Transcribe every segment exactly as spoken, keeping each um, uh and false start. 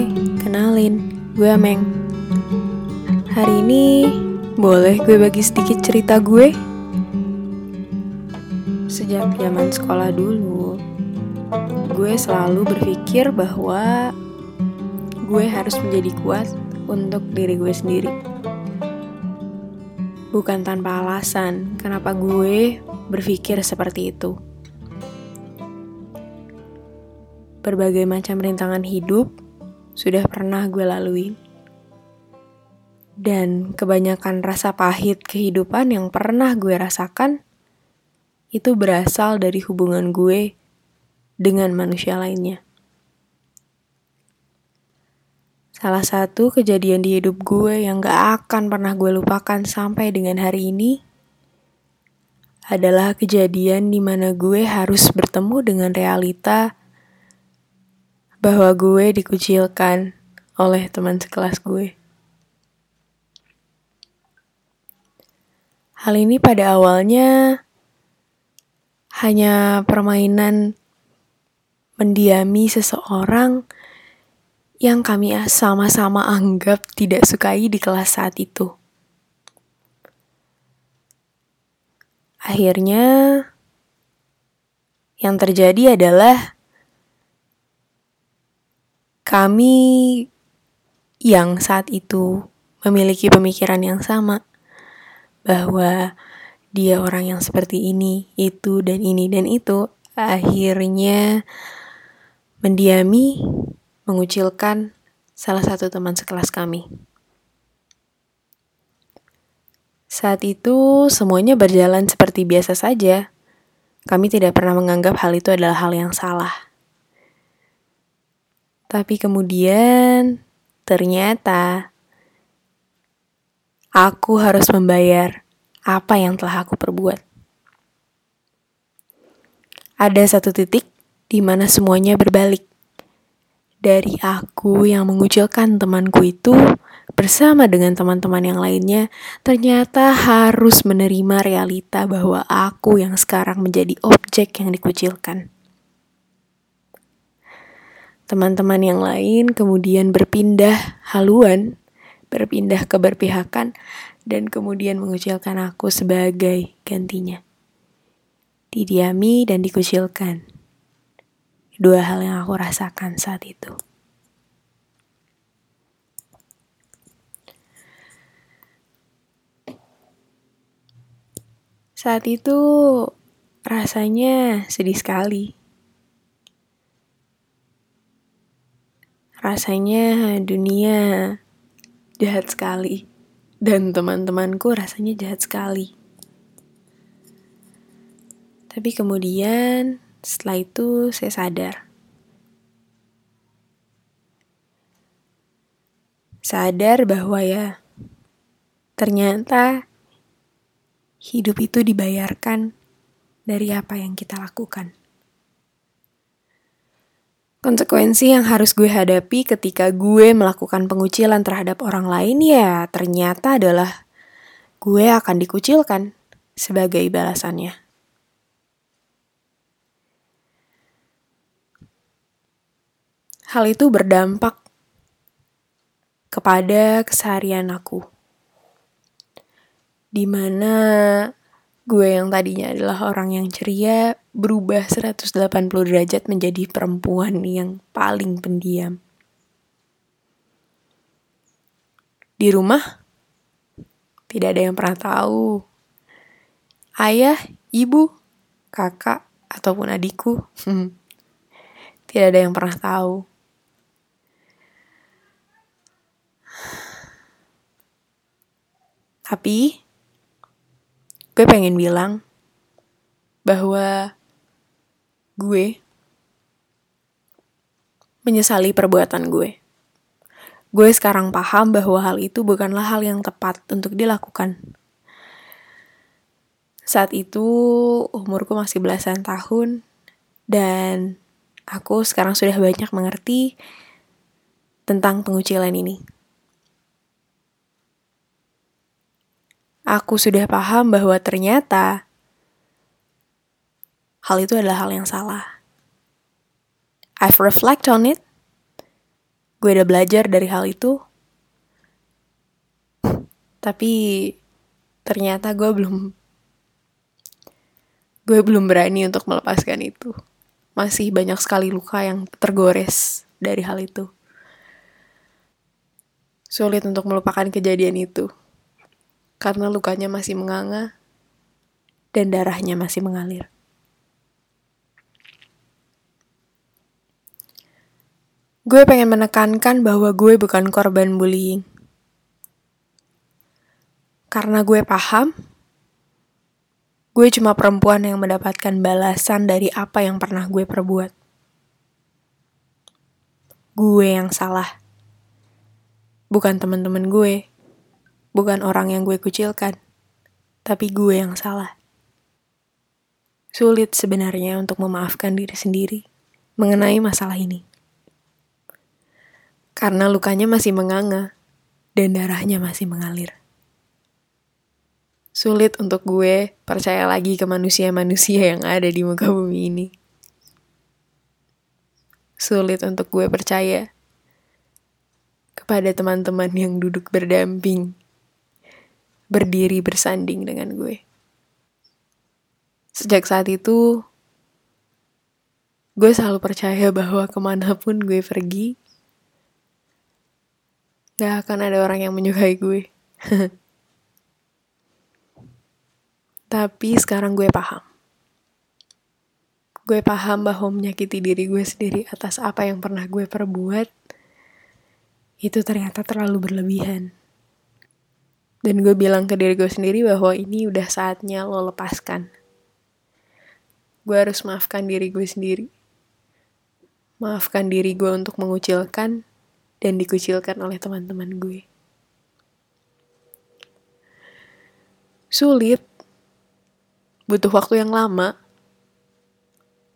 Hai, kenalin, gue Ameng. Hari ini, boleh gue bagi sedikit cerita gue? Sejak zaman sekolah dulu, gue selalu berpikir bahwa gue harus menjadi kuat untuk diri gue sendiri. Bukan tanpa alasan kenapa gue berpikir seperti itu. Berbagai macam rintangan hidup sudah pernah gue lalui. Dan kebanyakan rasa pahit kehidupan yang pernah gue rasakan itu berasal dari hubungan gue dengan manusia lainnya. Salah satu kejadian di hidup gue yang gak akan pernah gue lupakan sampai dengan hari ini adalah kejadian di mana gue harus bertemu dengan realita bahwa gue dikucilkan oleh teman sekelas gue. Hal ini pada awalnya hanya permainan mendiami seseorang yang kami sama-sama anggap tidak sukai di kelas saat itu. Akhirnya, yang terjadi adalah kami yang saat itu memiliki pemikiran yang sama bahwa dia orang yang seperti ini, itu, dan ini, dan itu, akhirnya mendiami, mengucilkan salah satu teman sekelas kami. Saat itu semuanya berjalan seperti biasa saja. Kami tidak pernah menganggap hal itu adalah hal yang salah. Tapi kemudian, ternyata, aku harus membayar apa yang telah aku perbuat. Ada satu titik di mana semuanya berbalik. Dari aku yang mengucilkan temanku itu, bersama dengan teman-teman yang lainnya, ternyata harus menerima realita bahwa aku yang sekarang menjadi objek yang dikucilkan. Teman-teman yang lain kemudian berpindah haluan, berpindah keberpihakan, dan kemudian mengucilkan aku sebagai gantinya. Didiami dan dikucilkan. Dua hal yang aku rasakan saat itu. Saat itu rasanya sedih sekali. Rasanya dunia jahat sekali. Dan teman-temanku rasanya jahat sekali. Tapi kemudian setelah itu saya sadar. Sadar bahwa ya, ternyata hidup itu dibayarkan dari apa yang kita lakukan. Konsekuensi yang harus gue hadapi ketika gue melakukan pengucilan terhadap orang lain ya ternyata adalah gue akan dikucilkan sebagai balasannya. Hal itu berdampak kepada keseharian aku. Di mana gue yang tadinya adalah orang yang ceria berubah seratus delapan puluh derajat menjadi perempuan yang paling pendiam. Di rumah, tidak ada yang pernah tahu. Ayah, ibu, kakak, ataupun adikku, tidak ada yang pernah tahu. Tapi, gue pengen bilang bahwa gue menyesali perbuatan gue. Gue sekarang paham bahwa hal itu bukanlah hal yang tepat untuk dilakukan. Saat itu umurku masih belasan tahun dan aku sekarang sudah banyak mengerti tentang pengucilan ini. Aku sudah paham bahwa ternyata hal itu adalah hal yang salah. I've reflected on it. gue udah belajar dari hal itu, tapi ternyata gue belum gue belum berani untuk melepaskan itu. Masih banyak sekali luka yang tergores dari hal itu. Sulit untuk melupakan kejadian itu, karena lukanya masih menganga dan darahnya masih mengalir. Gue pengen menekankan bahwa gue bukan korban bullying. Karena gue paham, gue cuma perempuan yang mendapatkan balasan dari apa yang pernah gue perbuat. Gue yang salah. Bukan teman-teman gue, bukan orang yang gue kucilkan, tapi gue yang salah. Sulit sebenarnya untuk memaafkan diri sendiri mengenai masalah ini. Karena lukanya masih menganga dan darahnya masih mengalir. Sulit untuk gue percaya lagi ke manusia-manusia yang ada di muka bumi ini. Sulit untuk gue percaya kepada teman-teman yang duduk berdamping, berdiri bersanding dengan gue. Sejak saat itu, gue selalu percaya bahwa kemanapun gue pergi, gak akan ada orang yang menyukai gue. Tapi sekarang gue paham. Gue paham bahwa menyakiti diri gue sendiri atas apa yang pernah gue perbuat, itu ternyata terlalu berlebihan. Dan gue bilang ke diri gue sendiri bahwa ini udah saatnya lo lepaskan. Gue harus maafkan diri gue sendiri. Maafkan diri gue untuk mengucilkan dan dikucilkan oleh teman-teman gue. Sulit, butuh waktu yang lama,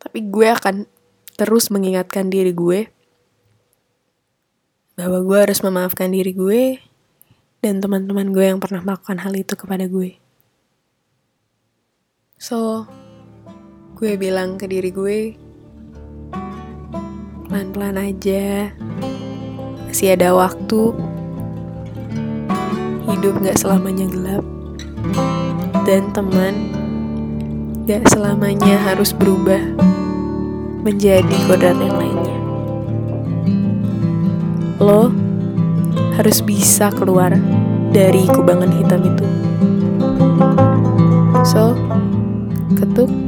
tapi gue akan terus mengingatkan diri gue bahwa gue harus memaafkan diri gue dan teman-teman gue yang pernah melakukan hal itu kepada gue. So, gue bilang ke diri gue, pelan-pelan aja. Masih ada waktu. Hidup gak selamanya gelap. Dan teman gak selamanya harus berubah menjadi kodrat yang lainnya. Lo harus bisa keluar dari kubangan hitam itu. So, ketuk.